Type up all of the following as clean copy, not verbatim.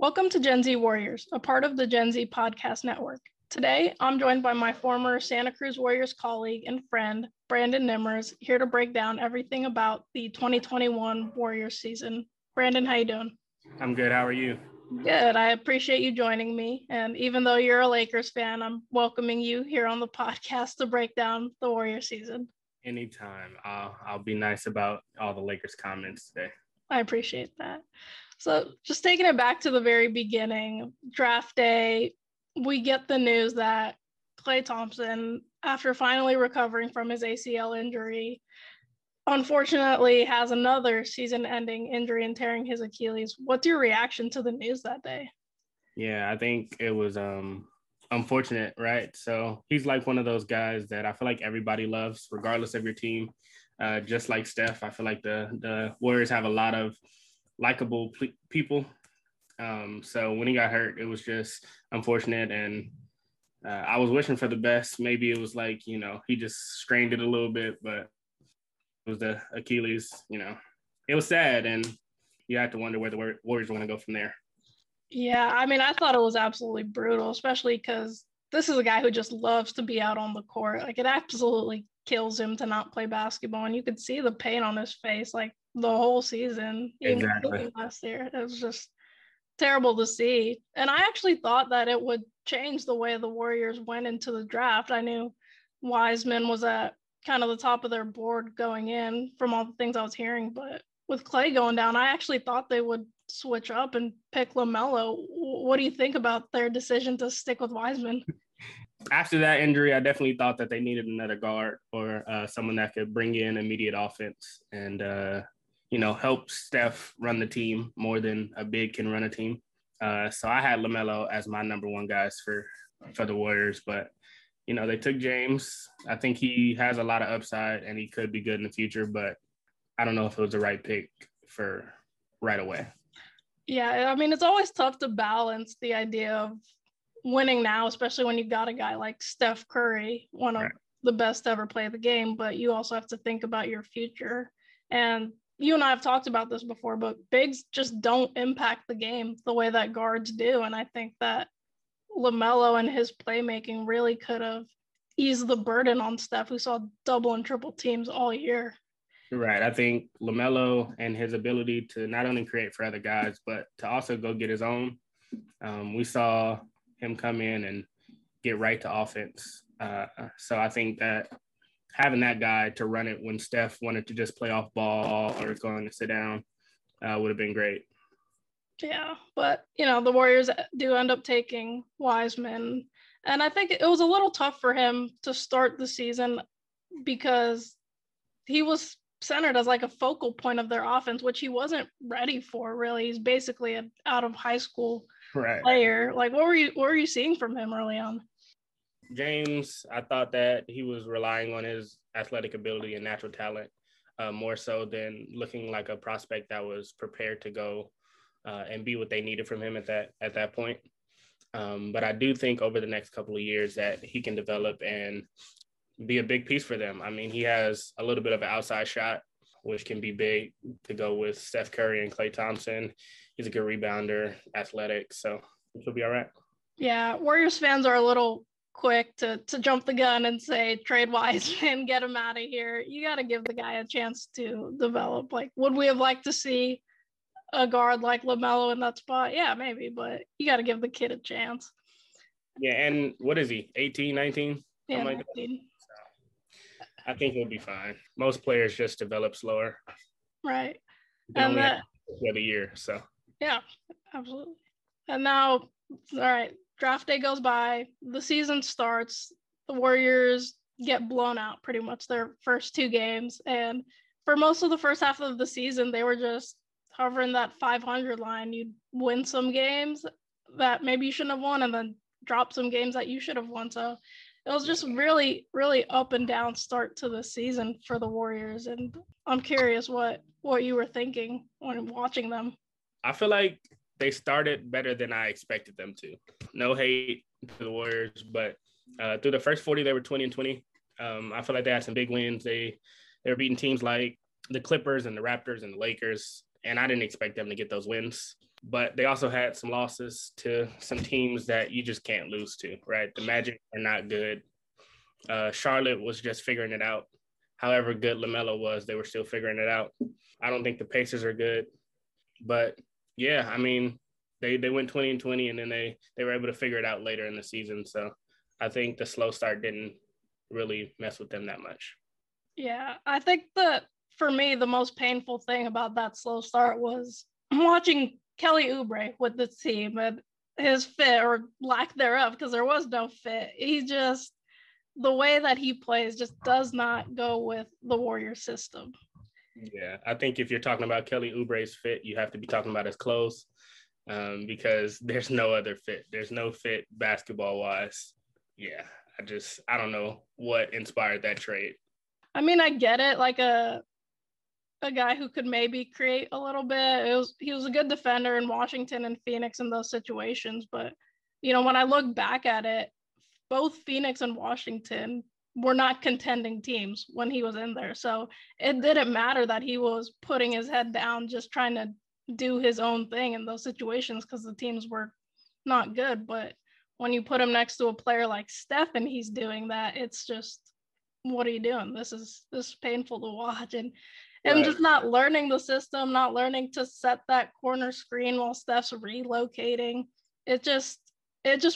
Welcome to Gen Z Warriors, a part of the Gen Z Podcast Network. Today, I'm joined by my former Santa Cruz Warriors colleague and friend, Brandon Nimmers, here to break down everything about the 2021 Warriors season. Brandon, how you doing? I'm good. How are you? Good. I appreciate you joining me. And even though you're a Lakers fan, I'm welcoming you here on the podcast to break down the Warriors season. Anytime. I'll be nice about all the Lakers comments today. I appreciate that. So just taking it back to the very beginning, draft day, we get the news that Klay Thompson, after finally recovering from his ACL injury, unfortunately has another season-ending injury and tearing his Achilles. What's your reaction to the news that day? Yeah, I think it was unfortunate, right? So he's like one of those guys that I feel like everybody loves, regardless of your team. Just like Steph, I feel like the Warriors have a lot of likable people. So when he got hurt, it was just unfortunate. And I was wishing for the best. Maybe it was like, you know, he just strained it a little bit, but it was the Achilles, you know. It was sad, and you have to wonder where the Warriors are going to go from there. Yeah, I mean, I thought it was absolutely brutal, especially because this is a guy who just loves to be out on the court. Like, it absolutely kills him to not play basketball, and you could see the pain on his face like the whole season. Exactly. Last year, it was just terrible to see, and I actually thought that it would change the way the Warriors went into the draft. I knew Wiseman was at kind of the top of their board going in from all the things I was hearing, but with Klay going down, I actually thought they would switch up and pick LaMelo. What do you think about their decision to stick with Wiseman? After that injury, I definitely thought that they needed another guard or someone that could bring in immediate offense and, you know, help Steph run the team more than a big can run a team. So I had LaMelo as my number one guys for the Warriors. But, you know, they took James. I think he has a lot of upside and he could be good in the future, but I don't know if it was the right pick for right away. Yeah, I mean, it's always tough to balance the idea of winning now, especially when you've got a guy like Steph Curry, one of the best to ever play the game, but you also have to think about your future. And you and I have talked about this before, but bigs just don't impact the game the way that guards do. And I think that LaMelo and his playmaking really could have eased the burden on Steph, who saw double and triple teams all year. Right. I think LaMelo and his ability to not only create for other guys, but to also go get his own. We saw him come in and get right to offense. So I think that having that guy to run it when Steph wanted to just play off ball or going to sit down would have been great. Yeah, but, you know, the Warriors do end up taking Wiseman. And I think it was a little tough for him to start the season because he was centered as like a focal point of their offense, which he wasn't ready for, really. He's basically an out of high school player. Like, what were you seeing from him early on? James, I thought that he was relying on his athletic ability and natural talent more so than looking like a prospect that was prepared to go and be what they needed from him at that point. But I do think over the next couple of years that he can develop and be a big piece for them. I mean, he has a little bit of an outside shot, which can be big to go with Steph Curry and Klay Thompson. He's a good rebounder, athletic, so he'll be all right. Yeah, Warriors fans are a little quick to jump the gun and say trade Wiseman, get him out of here. You got to give the guy a chance to develop. Like, would we have liked to see a guard like LaMelo in that spot? Yeah, maybe, but you got to give the kid a chance. Yeah, and what is he, 18, 19? Yeah, 19. I think he'll be fine. Most players just develop slower. Right. And that a year, so. Yeah, absolutely. And now, all right, draft day goes by. The season starts. The Warriors get blown out pretty much their first two games. And for most of the first half of the season, they were just hovering that 500 line. You'd win some games that maybe you shouldn't have won and then drop some games that you should have won. So it was just really, really up and down start to the season for the Warriors. And I'm curious what you were thinking when watching them. I feel like they started better than I expected them to. No hate to the Warriors, but through the first 40, they were 20-20. I feel like they had some big wins. They were beating teams like the Clippers and the Raptors and the Lakers, and I didn't expect them to get those wins. But they also had some losses to some teams that you just can't lose to, right? The Magic are not good. Charlotte was just figuring it out. However good LaMelo was, they were still figuring it out. I don't think the Pacers are good. But, yeah, I mean, they went 20-20, and then they were able to figure it out later in the season. So I think the slow start didn't really mess with them that much. Yeah, I think for me, the most painful thing about that slow start was watching Kelly Oubre with the team and his fit or lack thereof, because there was no fit. He just, the way that he plays just does not go with the Warrior system. Yeah, I think if you're talking about Kelly Oubre's fit, you have to be talking about his clothes because there's no other fit. There's no fit basketball-wise. Yeah, I don't know what inspired that trade. I mean, I get it. Like a guy who could maybe create a little bit. He was a good defender in Washington and Phoenix in those situations. But, you know, when I look back at it, both Phoenix and Washington were not contending teams when he was in there. So it didn't matter that he was putting his head down, just trying to do his own thing in those situations because the teams were not good. But when you put him next to a player like Steph and he's doing that, it's just, what are you doing? This is painful to watch. And him just not learning the system, not learning to set that corner screen while Steph's relocating. It just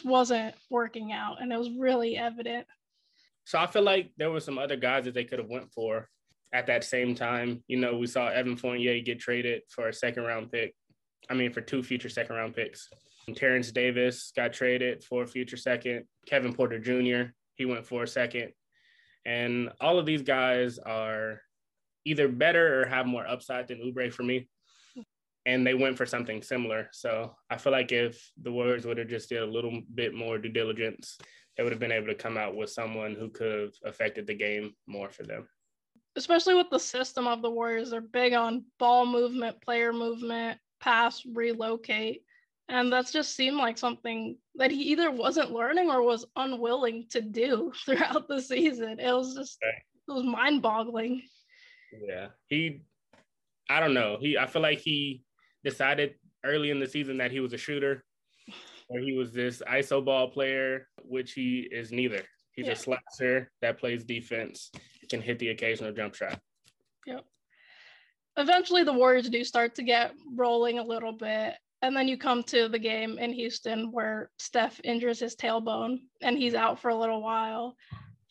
wasn't working out, and it was really evident. So I feel like there were some other guys that they could have went for at that same time. You know, we saw Evan Fournier get traded for for two future second-round picks. And Terrence Davis got traded for a future second. Kevin Porter Jr., he went for a second. And all of these guys are either better or have more upside than Oubre for me. And they went for something similar. So I feel like if the Warriors would have just did a little bit more due diligence, they would have been able to come out with someone who could have affected the game more for them. Especially with the system of the Warriors, they're big on ball movement, player movement, pass, relocate. And that's just seemed like something that he either wasn't learning or was unwilling to do throughout the season. It was just, it was mind-boggling. Yeah. I don't know. I feel like he decided early in the season that he was a shooter, or he was this iso ball player, which he is neither. He's a slasher that plays defense, can hit the occasional jump shot. Yep. Eventually, the Warriors do start to get rolling a little bit. And then you come to the game in Houston where Steph injures his tailbone and he's out for a little while.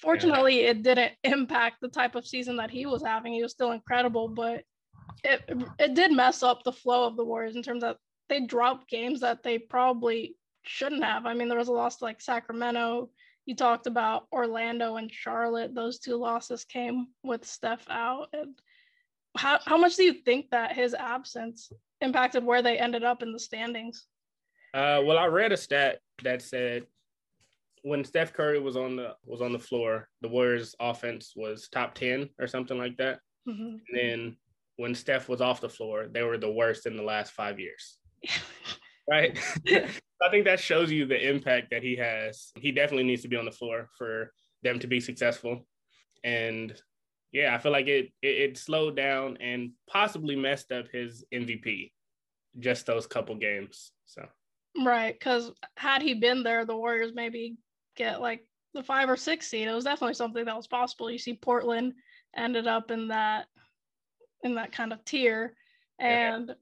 Fortunately, it didn't impact the type of season that he was having. He was still incredible, but it did mess up the flow of the Warriors in terms of they dropped games that they probably shouldn't have. I mean, there was a loss to Sacramento. You talked about Orlando and Charlotte. Those two losses came with Steph out. And how much do you think that his absence impacted where they ended up in the standings? Well, I read a stat that said when Steph Curry was on the floor, the Warriors' offense was top 10 or something like that. Mm-hmm. And then when Steph was off the floor, they were the worst in the last 5 years. Right? I think that shows you the impact that he has. He definitely needs to be on the floor for them to be successful. And yeah, I feel like it slowed down and possibly messed up his MVP, just those couple games. So right, because had he been there, the Warriors maybe get the 5 or 6 seed. It was definitely something that was possible. You see, Portland ended up in that kind of tier, and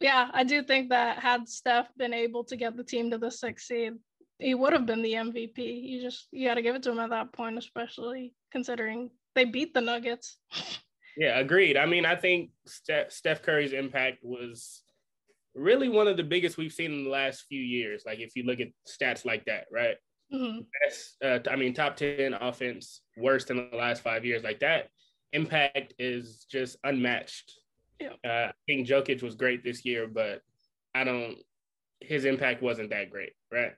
yeah, I do think that had Steph been able to get the team to the 6th seed, he would have been the MVP. You got to give it to him at that point, especially considering they beat the Nuggets. Yeah, agreed. I mean, I think Steph Curry's impact was really one of the biggest we've seen in the last few years. If you look at stats like that, right? Mm-hmm. Top 10 offense, worst in the last 5 years. That impact is just unmatched. Yeah. I think Jokic was great this year, but his impact wasn't that great, right?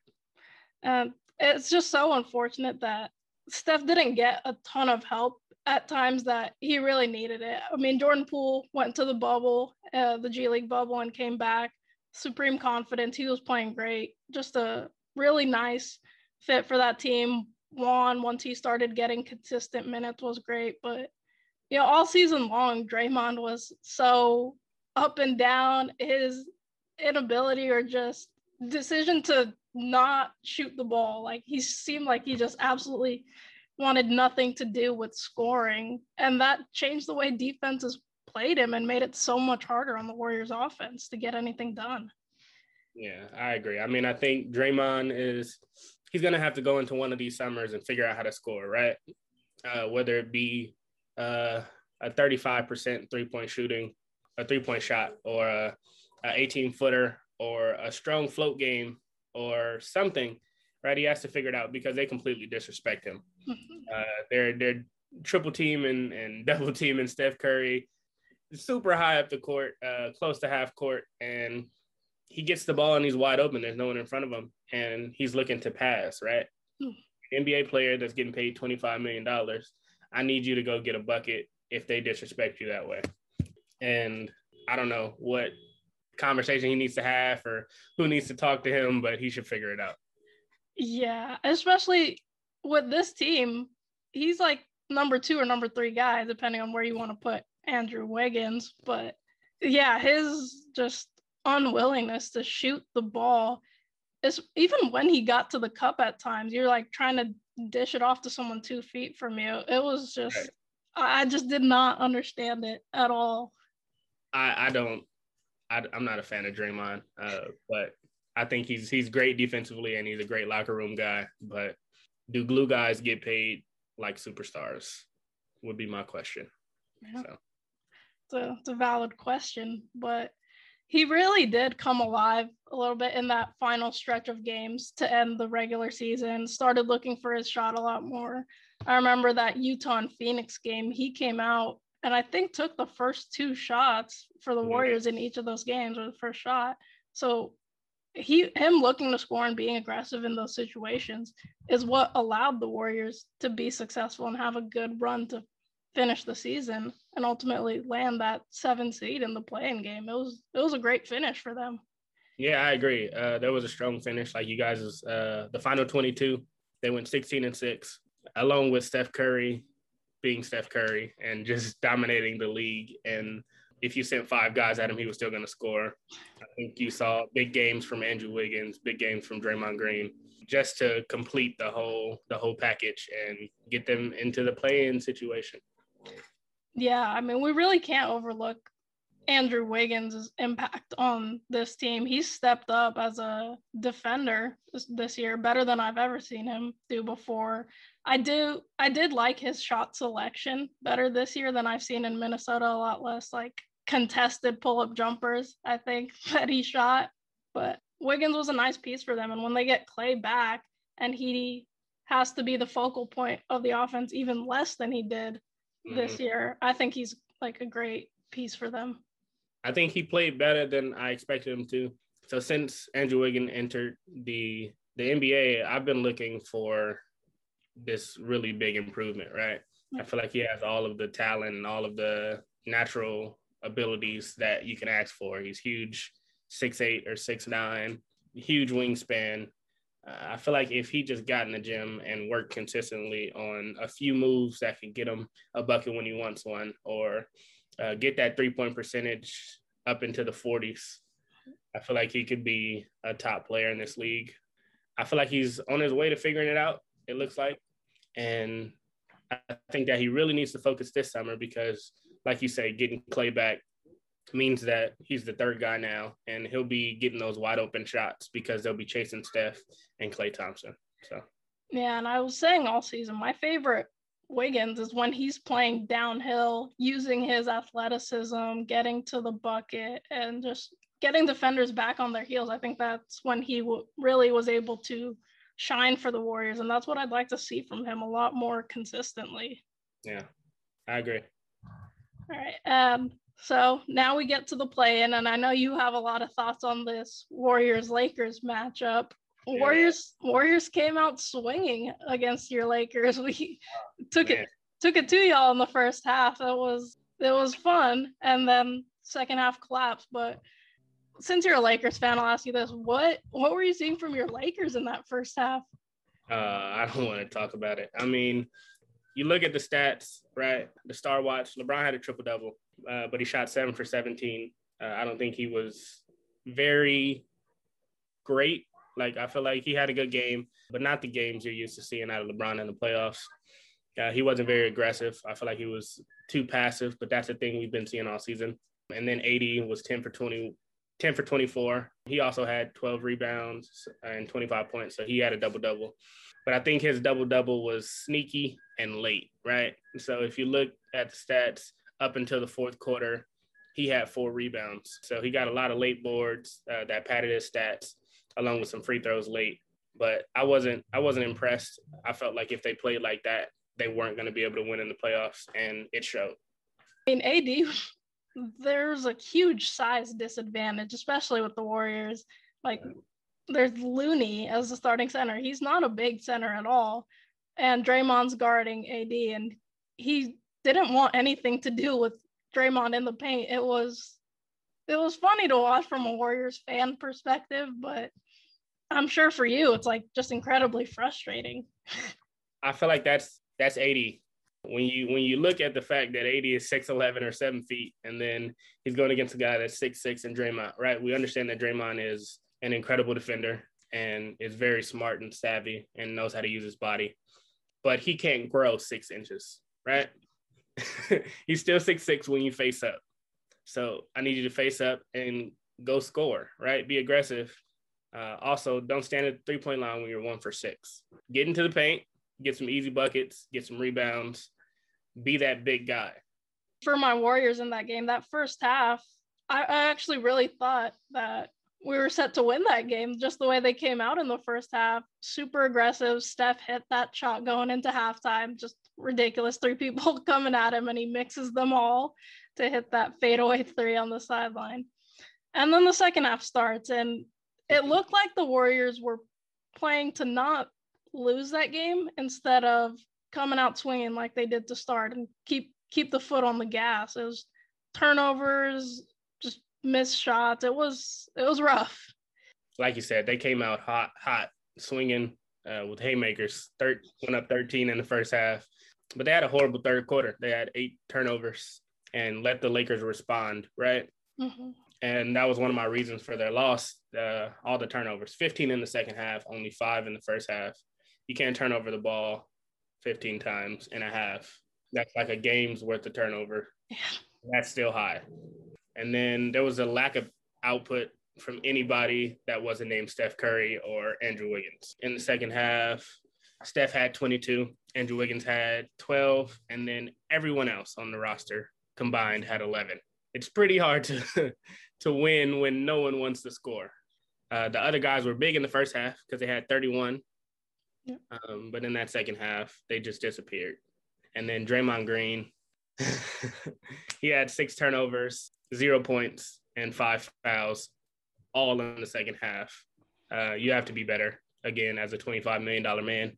It's just so unfortunate that Steph didn't get a ton of help at times that he really needed it. I mean, Jordan Poole went to the bubble, the G League bubble, and came back. Supreme confidence. He was playing great. Just a really nice fit for that team. Juan, once he started getting consistent minutes, was great. But, you know, all season long, Draymond was so up and down. His inability or just decision to not shoot the ball. Like, he seemed like he just absolutely wanted nothing to do with scoring, and that changed the way defenses played him and made it so much harder on the Warriors offense to get anything done. Yeah, I agree. I mean, I think Draymond he's going to have to go into one of these summers and figure out how to score, right? Whether it be a 35% three-point shot, or a 18-footer, or a strong float game, or something, right? He has to figure it out because they completely disrespect him. They're triple team and double team and Steph Curry super high up the court, close to half court, and he gets the ball and he's wide open. There's no one in front of him, and he's looking to pass, right? An NBA player that's getting paid $25 million, I need you to go get a bucket if they disrespect you that way. And I don't know what conversation he needs to have or who needs to talk to him, but he should figure it out. Yeah, especially with this team, he's like number 2 or number 3 guy, depending on where you want to put Andrew Wiggins. But yeah, his just unwillingness to shoot the ball, is even when he got to the cup at times, you're like trying to dish it off to someone 2 feet from you. It was just, right. I just did not understand it at all. I'm not a fan of Draymond, but I think he's great defensively and he's a great locker room guy. But do glue guys get paid like superstars? Would be my question. Yeah. So it's a valid question, but he really did come alive a little bit in that final stretch of games to end the regular season, started looking for his shot a lot more. I remember that Utah and Phoenix game, he came out and I think took the first 2 shots for the Warriors in each of those games, or the first shot. So him looking to score and being aggressive in those situations is what allowed the Warriors to be successful and have a good run to finish the season and ultimately land that 7th seed in the play-in game. It was a great finish for them. Yeah, I agree. There was a strong finish. Like you guys, the final 22, they went 16-6, along with Steph Curry being Steph Curry and just dominating the league. And if you sent 5 guys at him, he was still going to score. I think you saw big games from Andrew Wiggins, big games from Draymond Green, just to complete the whole package and get them into the play-in situation. Yeah, I mean, we really can't overlook Andrew Wiggins' impact on this team. He's stepped up as a defender this year, better than I've ever seen him do before. I did like his shot selection better this year than I've seen in Minnesota, a lot less like contested pull-up jumpers, I think, that he shot. But Wiggins was a nice piece for them. And when they get Klay back and he has to be the focal point of the offense even less than he did this year, I think he's like a great piece for them. I think he played better than I expected him to. So since Andrew Wiggins entered the NBA, I've been looking for this really big improvement, right? I feel like he has all of the talent and all of the natural abilities that you can ask for. He's huge, 6'8 or 6'9, huge wingspan. I feel like if he just got in the gym and worked consistently on a few moves that can get him a bucket when he wants one, or get that three-point percentage up into the 40s, I feel like he could be a top player in this league. I feel like he's on his way to figuring it out, it looks like. And I think that he really needs to focus this summer because, like you say, getting Klay back means that he's the 3rd guy now, and he'll be getting those wide open shots because they'll be chasing Steph and Klay Thompson. So yeah, and I was saying all season, my favorite Wiggins is when he's playing downhill, using his athleticism, getting to the bucket, and just getting defenders back on their heels. I think that's when he really was able to shine for the Warriors, and that's what I'd like to see from him a lot more consistently. Yeah, I agree. All right. So now we get to the play-in, and I know you have a lot of thoughts on this Warriors-Lakers matchup. Yeah. Warriors came out swinging against your Lakers. We took it to y'all in the first half. It was fun, and then second half collapsed. But since you're a Lakers fan, I'll ask you this: what were you seeing from your Lakers in that first half? I don't want to talk about it. I mean, you look at the stats, right? The Star Watch. LeBron had a triple-double. But he shot 7 for 17. I don't think he was very great. Like, I feel like he had a good game, but not the games you're used to seeing out of LeBron in the playoffs. He wasn't very aggressive. I feel like he was too passive, but that's the thing we've been seeing all season. And then AD was 10 for 24. He also had 12 rebounds and 25 points, so he had a double-double. But I think his double-double was sneaky and late, right? So if you look at the stats up until the fourth quarter, he had 4 rebounds. So he got a lot of late boards that padded his stats, along with some free throws late. But I wasn't impressed. I felt like if they played like that, they weren't going to be able to win in the playoffs, and it showed. I mean, AD, there's a huge size disadvantage, especially with the Warriors. Like, there's Looney as the starting center. He's not a big center at all. And Draymond's guarding AD, and he didn't want anything to do with Draymond in the paint. It was funny to watch from a Warriors fan perspective, but I'm sure for you, it's like just incredibly frustrating. I feel like that's AD. When you look at the fact that AD is 6'11" or 7 feet, and then he's going against a guy that's 6'6" and Draymond, right? We understand that Draymond is an incredible defender and is very smart and savvy and knows how to use his body, but he can't grow 6 inches, right? He's still 6'6" when you face up. So I need you to face up and go score, right? Be aggressive. Also, don't stand at the three-point line when you're 1 for 6. Get into the paint, get some easy buckets, get some rebounds, be that big guy. For my Warriors in that game, that first half, I actually really thought that we were set to win that game, just the way they came out in the first half. Super aggressive. Steph hit that shot going into halftime, just ridiculous. 3 people coming at him, and he mixes them all to hit that fadeaway 3 on the sideline. And then the second half starts, and it looked like the Warriors were playing to not lose that game instead of coming out swinging like they did to start and keep the foot on the gas. It was turnovers, just missed shots. It was rough. Like you said, they came out hot, swinging with haymakers. Went up 13 in the first half, but they had a horrible third quarter. They had 8 turnovers and let the Lakers respond, right? Mm-hmm. And that was one of my reasons for their loss, all the turnovers. 15 in the second half, only 5 in the first half. You can't turn over the ball 15 times and a half. That's like a game's worth of turnover. Yeah. That's still high. And then there was a lack of output from anybody that wasn't named Steph Curry or Andrew Wiggins. In the second half, Steph had 22, Andrew Wiggins had 12, and then everyone else on the roster combined had 11. It's pretty hard to win when no one wants to score. The other guys were big in the first half because they had 31. Yeah. But in that second half, they just disappeared. And then Draymond Green, he had 6 turnovers, 0 points, and 5 fouls all in the second half. You have to be better, again, as a $25 million man.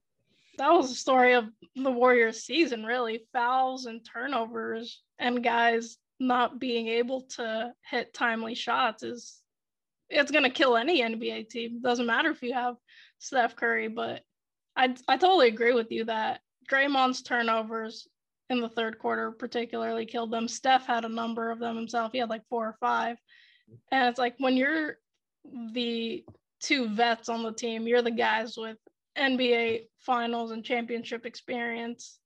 That was the story of the Warriors season, really. Fouls and turnovers and guys not being able to hit timely shots it's going to kill any NBA team. It doesn't matter if you have Steph Curry, but I totally agree with you that Draymond's turnovers in the third quarter particularly killed them. Steph had a number of them himself. He had like 4 or 5. And it's like when you're the 2 vets on the team, you're the guys with NBA finals and championship experience.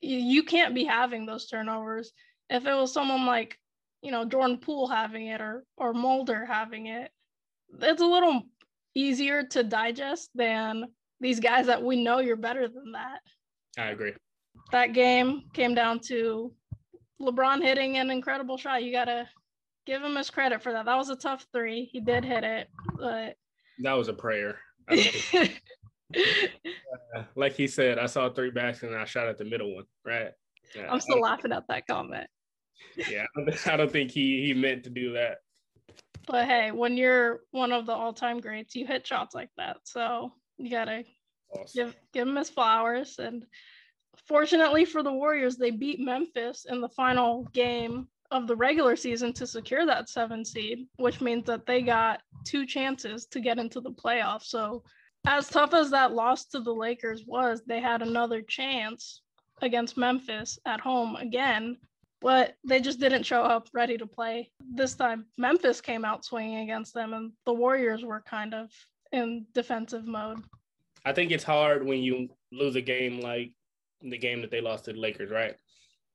You can't be having those turnovers. If it was someone like, Jordan Poole having it or Mulder having it, it's a little easier to digest than these guys that we know you're better than that. I agree. That game came down to LeBron hitting an incredible shot. You got to give him his credit for that. That was a tough 3. He did hit it, but that was a prayer. Like he said, I saw 3 baskets and I shot at the middle one, right? Yeah, I'm still laughing at that comment. Yeah, I don't think he meant to do that. But hey, when you're one of the all-time greats, you hit shots like that. So you got to give him his flowers. And fortunately for the Warriors, they beat Memphis in the final game of the regular season to secure that 7 seed, which means that they got 2 chances to get into the playoffs. So as tough as that loss to the Lakers was, they had another chance against Memphis at home again but they just didn't show up ready to play. This time, Memphis came out swinging against them, and the Warriors were kind of in defensive mode. I think it's hard when you lose a game like the game that they lost to the Lakers, right?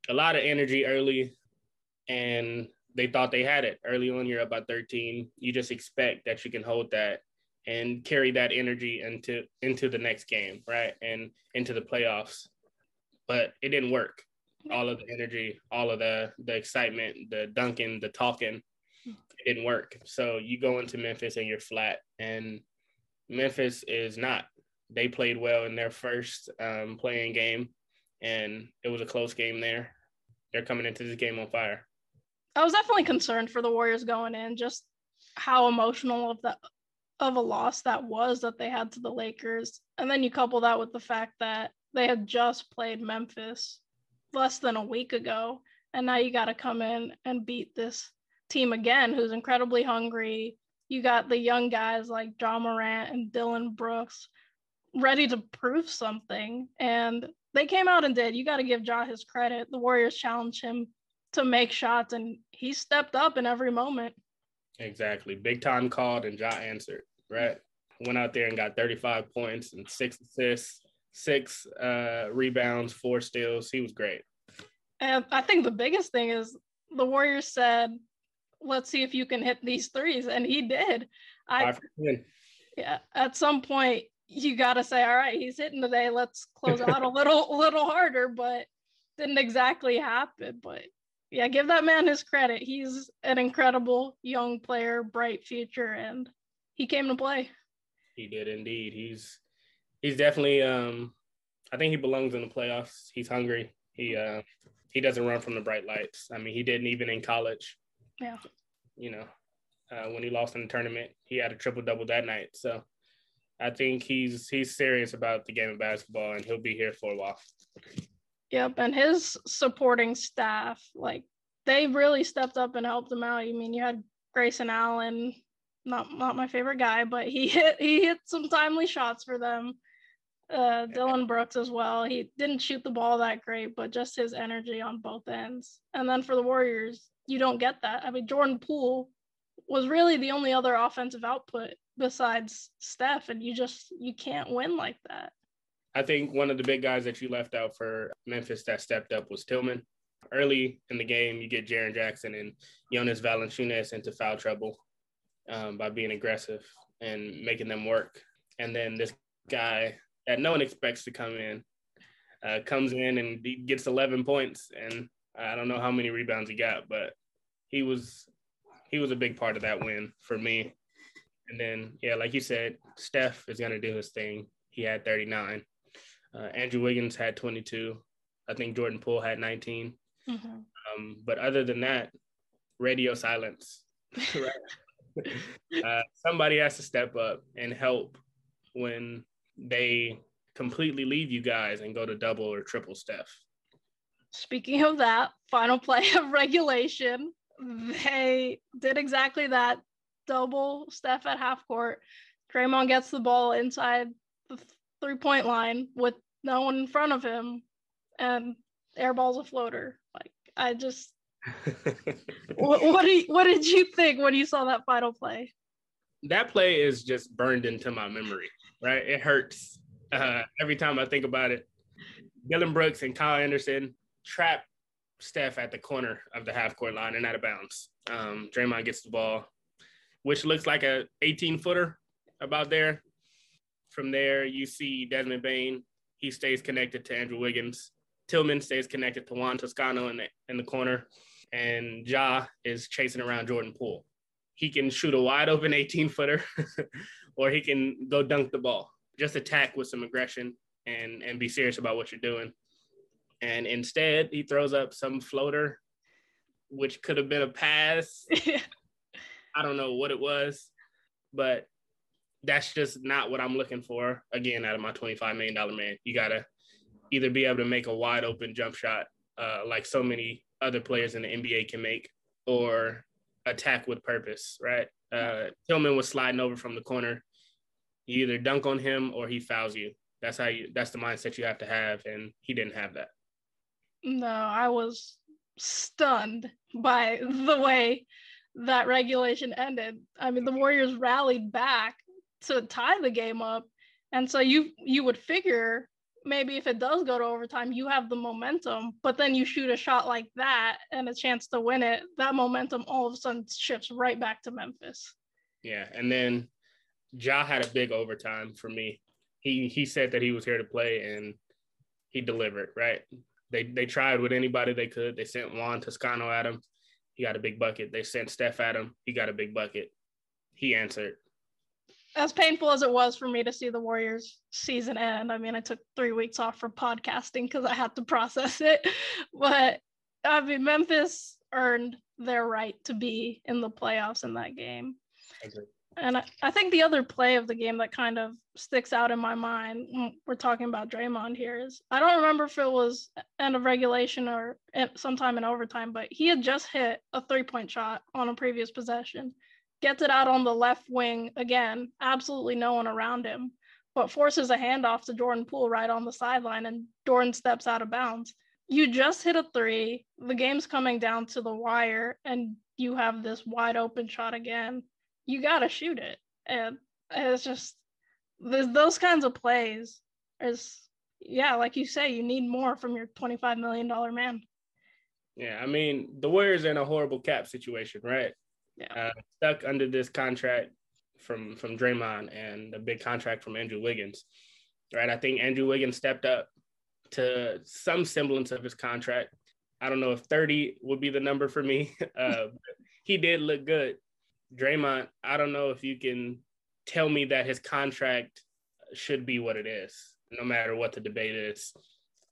A lot of energy early, and they thought they had it. Early on, you're up by 13. You just expect that you can hold that and carry that energy into the next game, right? And into the playoffs. But it didn't work. All of the energy, all of the excitement, the dunking, the talking, it didn't work. So you go into Memphis and you're flat, and Memphis is not. They played well in their first play-in game, and it was a close game there. They're coming into this game on fire. I was definitely concerned for the Warriors going in, just how emotional of a loss that was that they had to the Lakers. And then you couple that with the fact that they had just played Memphis less than a week ago, and now you got to come in and beat this team again who's incredibly hungry. You got the young guys like Ja Morant and Dillon Brooks ready to prove something, and they came out and did. You got to give Ja his credit. The Warriors challenged him to make shots, and he stepped up in every moment. Exactly. Big time called, and Ja answered, right? Went out there and got 35 points and 6 assists, 6 rebounds, 4 steals. He was great. And I think the biggest thing is the Warriors said, let's see if you can hit these threes, and he did. 5 for 10. Yeah, at some point, you got to say, all right, he's hitting today. Let's close out a little harder, but didn't exactly happen. But yeah, give that man his credit. He's an incredible young player, bright future, and he came to play. He did indeed. He's definitely. I think he belongs in the playoffs. He's hungry. He doesn't run from the bright lights. I mean, he didn't even in college. Yeah. You know, when he lost in the tournament, he had a triple-double that night. So I think he's serious about the game of basketball, and he'll be here for a while. Yep, and his supporting staff, like, they really stepped up and helped him out. I mean, you had Grayson Allen, not my favorite guy, but he hit some timely shots for them. Dillon Brooks as well. He didn't shoot the ball that great, but just his energy on both ends. And then for the Warriors, you don't get that. I mean, Jordan Poole was really the only other offensive output besides Steph, and you can't win like that. I think one of the big guys that you left out for Memphis that stepped up was Tillman. Early in the game, you get Jaren Jackson and Jonas Valanciunas into foul trouble by being aggressive and making them work. And then this guy that no one expects to come in comes in and he gets 11 points. And I don't know how many rebounds he got, but he was a big part of that win for me. And then, yeah, like you said, Steph is going to do his thing. He had 39. Andrew Wiggins had 22. I think Jordan Poole had 19. Mm-hmm. But other than that, radio silence. Somebody has to step up and help when they completely leave you guys and go to double or triple Steph. Speaking of that, final play of regulation, they did exactly that. Double Steph at half court. Draymond gets the ball inside the three-point line with no one in front of him, and airballs a floater. Like, I just, what did you think when you saw that final play? That play is just burned into my memory, right? It hurts every time I think about it. Dillon Brooks and Kyle Anderson trap Steph at the corner of the half-court line and out of bounds. Draymond gets the ball, which looks like a 18-footer about there. From there, you see Desmond Bain. He stays connected to Andrew Wiggins. Tillman stays connected to Juan Toscano in the corner. And Ja is chasing around Jordan Poole. He can shoot a wide-open 18-footer, or he can go dunk the ball. Just attack with some aggression and be serious about what you're doing. And instead, he throws up some floater, which could have been a pass. I don't know what it was, but that's just not what I'm looking for. Again, out of my $25 million man, you got to either be able to make a wide open jump shot like so many other players in the NBA can make, or attack with purpose, right? Tillman was sliding over from the corner. You either dunk on him or he fouls you. That's the mindset you have to have, and he didn't have that. No, I was stunned by the way that regulation ended. I mean, the Warriors rallied back to tie the game up. And so you would figure maybe if it does go to overtime, you have the momentum, but then you shoot a shot like that and a chance to win it, that momentum all of a sudden shifts right back to Memphis. Yeah, and then Ja had a big overtime for me. He said that he was here to play, and he delivered, right? They tried with anybody they could. They sent Juan Toscano at him. He got a big bucket. They sent Steph at him. He got a big bucket. He answered. As painful as it was for me to see the Warriors season end, I mean, I took 3 weeks off for podcasting because I had to process it. But, I mean, Memphis earned their right to be in the playoffs in that game. Okay. And I think the other play of the game that kind of sticks out in my mind when we're talking about Draymond here is, I don't remember if it was end of regulation or sometime in overtime, but he had just hit a three-point shot on a previous possession, gets it out on the left wing again, absolutely no one around him, but forces a handoff to Jordan Poole right on the sideline, and Jordan steps out of bounds. You just hit a three, the game's coming down to the wire, and you have this wide-open shot again. You got to shoot it. And it's just those kinds of plays is, yeah, like you say, you need more from your $25 million man. Yeah, I mean, the Warriors are in a horrible cap situation, right? Yeah. Stuck under this contract from Draymond and a big contract from Andrew Wiggins, right? I think Andrew Wiggins stepped up to some semblance of his contract. I don't know if 30 would be the number for me. But he did look good. Draymond, I don't know if you can tell me that his contract should be what it is, no matter what the debate is.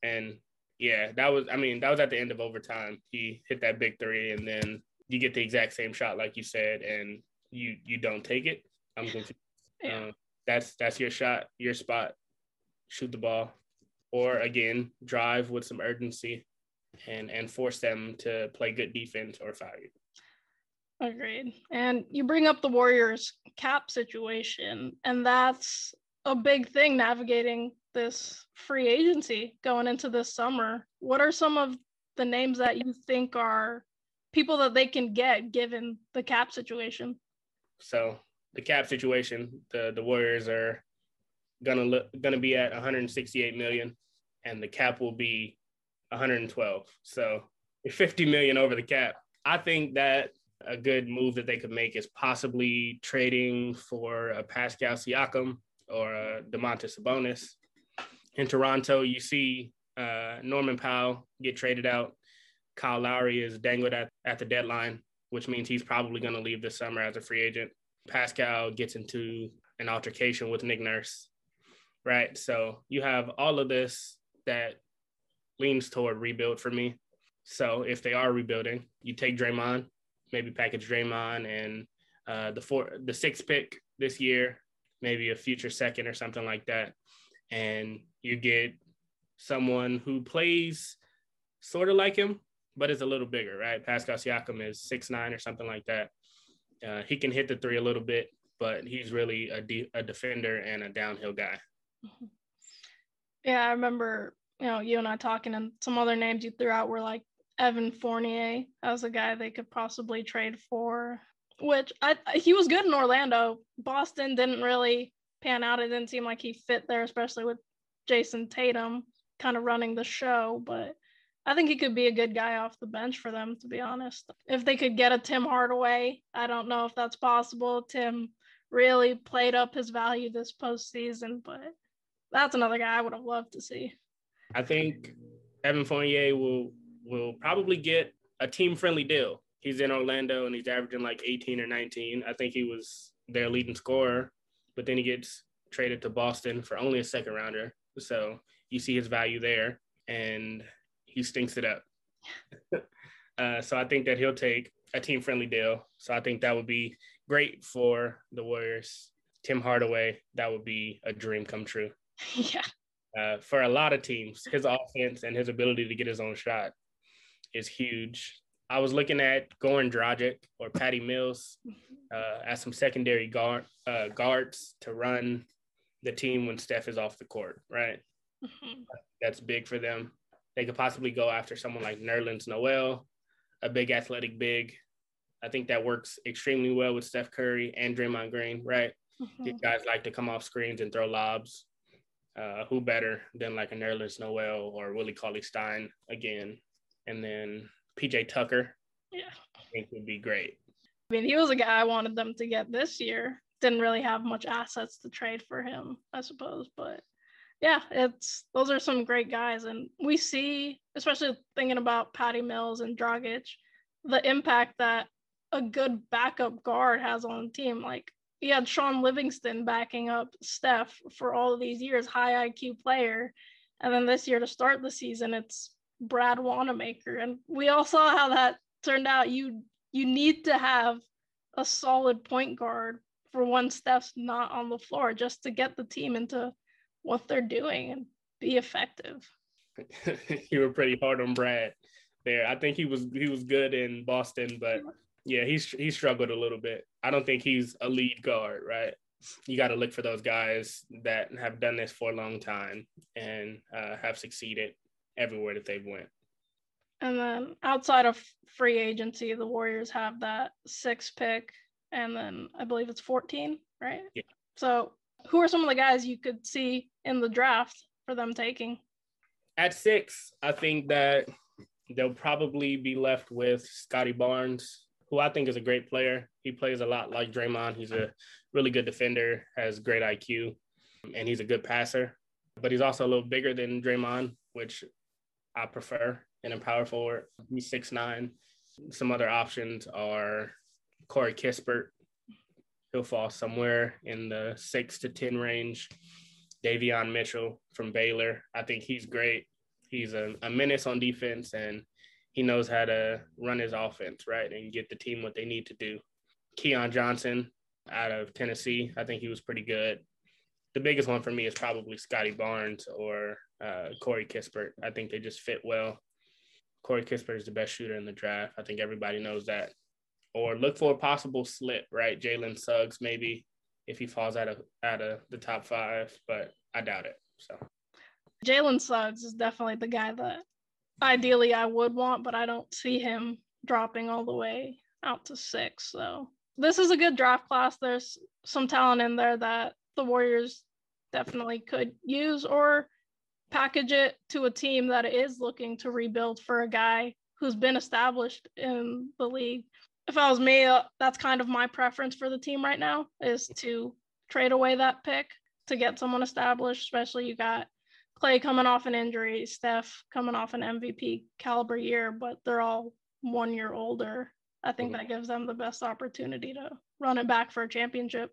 And yeah, that was at the end of overtime. He hit that big three, and then you get the exact same shot, like you said, and you don't take it. I'm confused. Yeah. That's your shot, your spot. Shoot the ball, or again, drive with some urgency, and force them to play good defense or foul you. Agreed. And you bring up the Warriors cap situation, and that's a big thing navigating this free agency going into this summer. What are some of the names that you think are people that they can get given the cap situation? So the cap situation, the Warriors are gonna be at $168 million, and the cap will be 112. So you're $50 million over the cap. I think that a good move that they could make is possibly trading for a Pascal Siakam or a Domantas Sabonis. In Toronto, you see Norman Powell get traded out. Kyle Lowry is dangled at the deadline, which means he's probably going to leave this summer as a free agent. Pascal gets into an altercation with Nick Nurse, right? So you have all of this that leans toward rebuild for me. So if they are rebuilding, you take Draymond, maybe package Draymond and the sixth pick this year, maybe a future second or something like that. And you get someone who plays sort of like him, but is a little bigger, right? Pascal Siakam is 6'9" or something like that. He can hit the three a little bit, but he's really a defender and a downhill guy. Yeah, I remember, you and I talking, and some other names you threw out were like Evan Fournier as a guy they could possibly trade for, which he was good in Orlando. Boston didn't really pan out. It didn't seem like he fit there, especially with Jason Tatum kind of running the show. But I think he could be a good guy off the bench for them, to be honest. If they could get a Tim Hardaway, I don't know if that's possible. Tim really played up his value this postseason, but that's another guy I would have loved to see. I think Evan Fournier will probably get a team-friendly deal. He's in Orlando, and he's averaging like 18 or 19. I think he was their leading scorer, but then he gets traded to Boston for only a second-rounder. So you see his value there, and he stinks it up. So I think that he'll take a team-friendly deal. So I think that would be great for the Warriors. Tim Hardaway, that would be a dream come true. Yeah. For a lot of teams, his offense and his ability to get his own shot is huge. I was looking at Goran Dragic or Patty Mills as some secondary guards to run the team when Steph is off the court, right? Mm-hmm. That's big for them. They could possibly go after someone like Nerlens Noel, a big athletic big. I think that works extremely well with Steph Curry and Draymond Green, right? Mm-hmm. These guys like to come off screens and throw lobs. Who better than like a Nerlens Noel or Willie Cauley-Stein again? And then PJ Tucker, I think would be great. I mean, he was a guy I wanted them to get this year. Didn't really have much assets to trade for him, I suppose. But yeah, those are some great guys. And we see, especially thinking about Patty Mills and Dragic, the impact that a good backup guard has on the team. Like, he had Sean Livingston backing up Steph for all of these years, high IQ player. And then this year to start the season, it's Brad Wanamaker. And we all saw how that turned out. You need to have a solid point guard for when Steph's not on the floor just to get the team into what they're doing and be effective. You were pretty hard on Brad there. I think he was good in Boston, but yeah, he struggled a little bit. I don't think he's a lead guard, right? You got to look for those guys that have done this for a long time and have succeeded everywhere that they've went. And then outside of free agency, the Warriors have that 6th pick, and then I believe it's 14, right? Yeah. So who are some of the guys you could see in the draft for them taking? At 6, I think that they'll probably be left with Scotty Barnes, who I think is a great player. He plays a lot like Draymond. He's a really good defender, has great IQ, and he's a good passer. But he's also a little bigger than Draymond, which I prefer in a power forward. He's 6'9". Some other options are Corey Kispert. He'll fall somewhere in the 6 to 10 range. Davion Mitchell from Baylor. I think he's great. He's a menace on defense, and he knows how to run his offense, right, and get the team what they need to do. Keon Johnson out of Tennessee. I think he was pretty good. The biggest one for me is probably Scotty Barnes or Corey Kispert. I think they just fit well. Corey Kispert is the best shooter in the draft. I think everybody knows that. Or look for a possible slip, right? Jalen Suggs, maybe, if he falls out of the top 5, but I doubt it. So Jalen Suggs is definitely the guy that ideally I would want, but I don't see him dropping all the way out to 6. So this is a good draft class. There's some talent in there that the Warriors definitely could use or package it to a team that is looking to rebuild for a guy who's been established in the league. If I was me, that's kind of my preference for the team right now, is to trade away that pick to get someone established, especially you got Klay coming off an injury, Steph coming off an MVP caliber year, but they're all 1 year older. I think that gives them the best opportunity to run it back for a championship.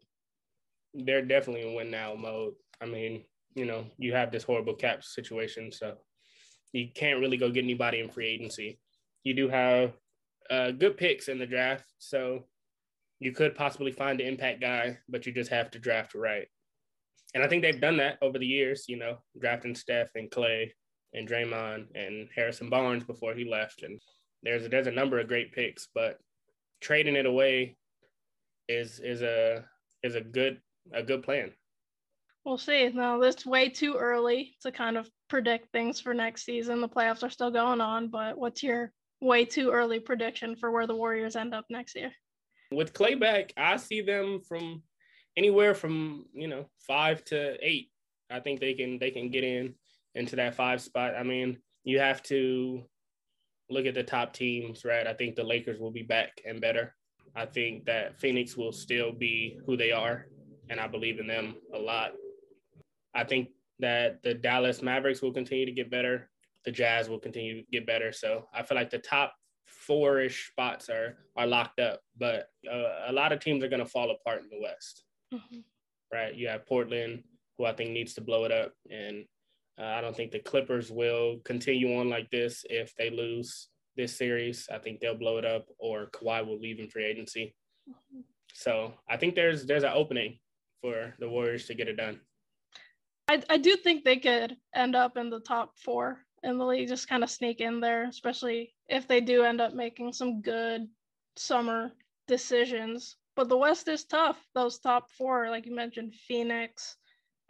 They're definitely in win now mode. I mean, you know, you have this horrible cap situation, so you can't really go get anybody in free agency. You do have good picks in the draft, so you could possibly find the impact guy, but you just have to draft right. And I think they've done that over the years, you know, drafting Steph and Klay and Draymond and Harrison Barnes before he left. And there's a number of great picks, but trading it away is a good plan. We'll see. Now, it's way too early to kind of predict things for next season. The playoffs are still going on, but what's your way too early prediction for where the Warriors end up next year? With Klay back, I see them from anywhere from, you know, 5 to 8. I think they can get into that 5 spot. I mean, you have to look at the top teams, right? I think the Lakers will be back and better. I think that Phoenix will still be who they are, and I believe in them a lot. I think that the Dallas Mavericks will continue to get better. The Jazz will continue to get better. So I feel like the top 4-ish spots are locked up, but a lot of teams are going to fall apart in the West. Mm-hmm. Right, you have Portland, who I think needs to blow it up, and I don't think the Clippers will continue on like this if they lose this series. I think they'll blow it up, or Kawhi will leave in free agency. Mm-hmm. So I think there's an opening for the Warriors to get it done. I do think they could end up in the top 4 in the league, just kind of sneak in there, especially if they do end up making some good summer decisions. But the West is tough. Those top 4, like you mentioned, Phoenix,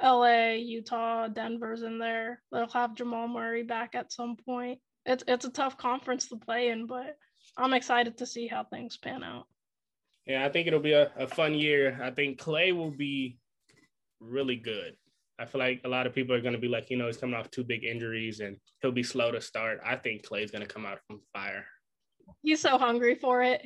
LA, Utah, Denver's in there. They'll have Jamal Murray back at some point. It's a tough conference to play in, but I'm excited to see how things pan out. Yeah, I think it'll be a fun year. I think Klay will be really good. I feel like a lot of people are going to be like, you know, he's coming off two big injuries and he'll be slow to start. I think Klay's going to come out from fire. He's so hungry for it.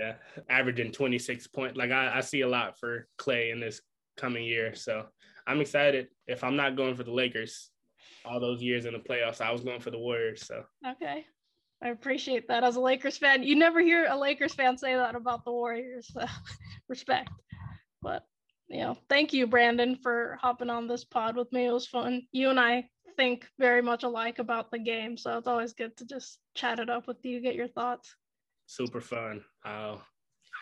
Yeah, averaging 26 points. Like, I see a lot for Klay in this coming year. So I'm excited. If I'm not going for the Lakers all those years in the playoffs, I was going for the Warriors. So okay. I appreciate that as a Lakers fan. You never hear a Lakers fan say that about the Warriors. So respect. But, you know, thank you, Brandon, for hopping on this pod with me. It was fun. You and I think very much alike about the game. So it's always good to just chat it up with you, get your thoughts. Super fun. I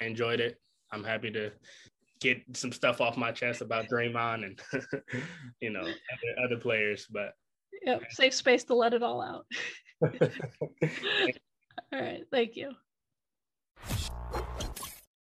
enjoyed it. I'm happy to get some stuff off my chest about Draymond and, you know, other players. But yep, safe space to let it all out. All right. Thank you.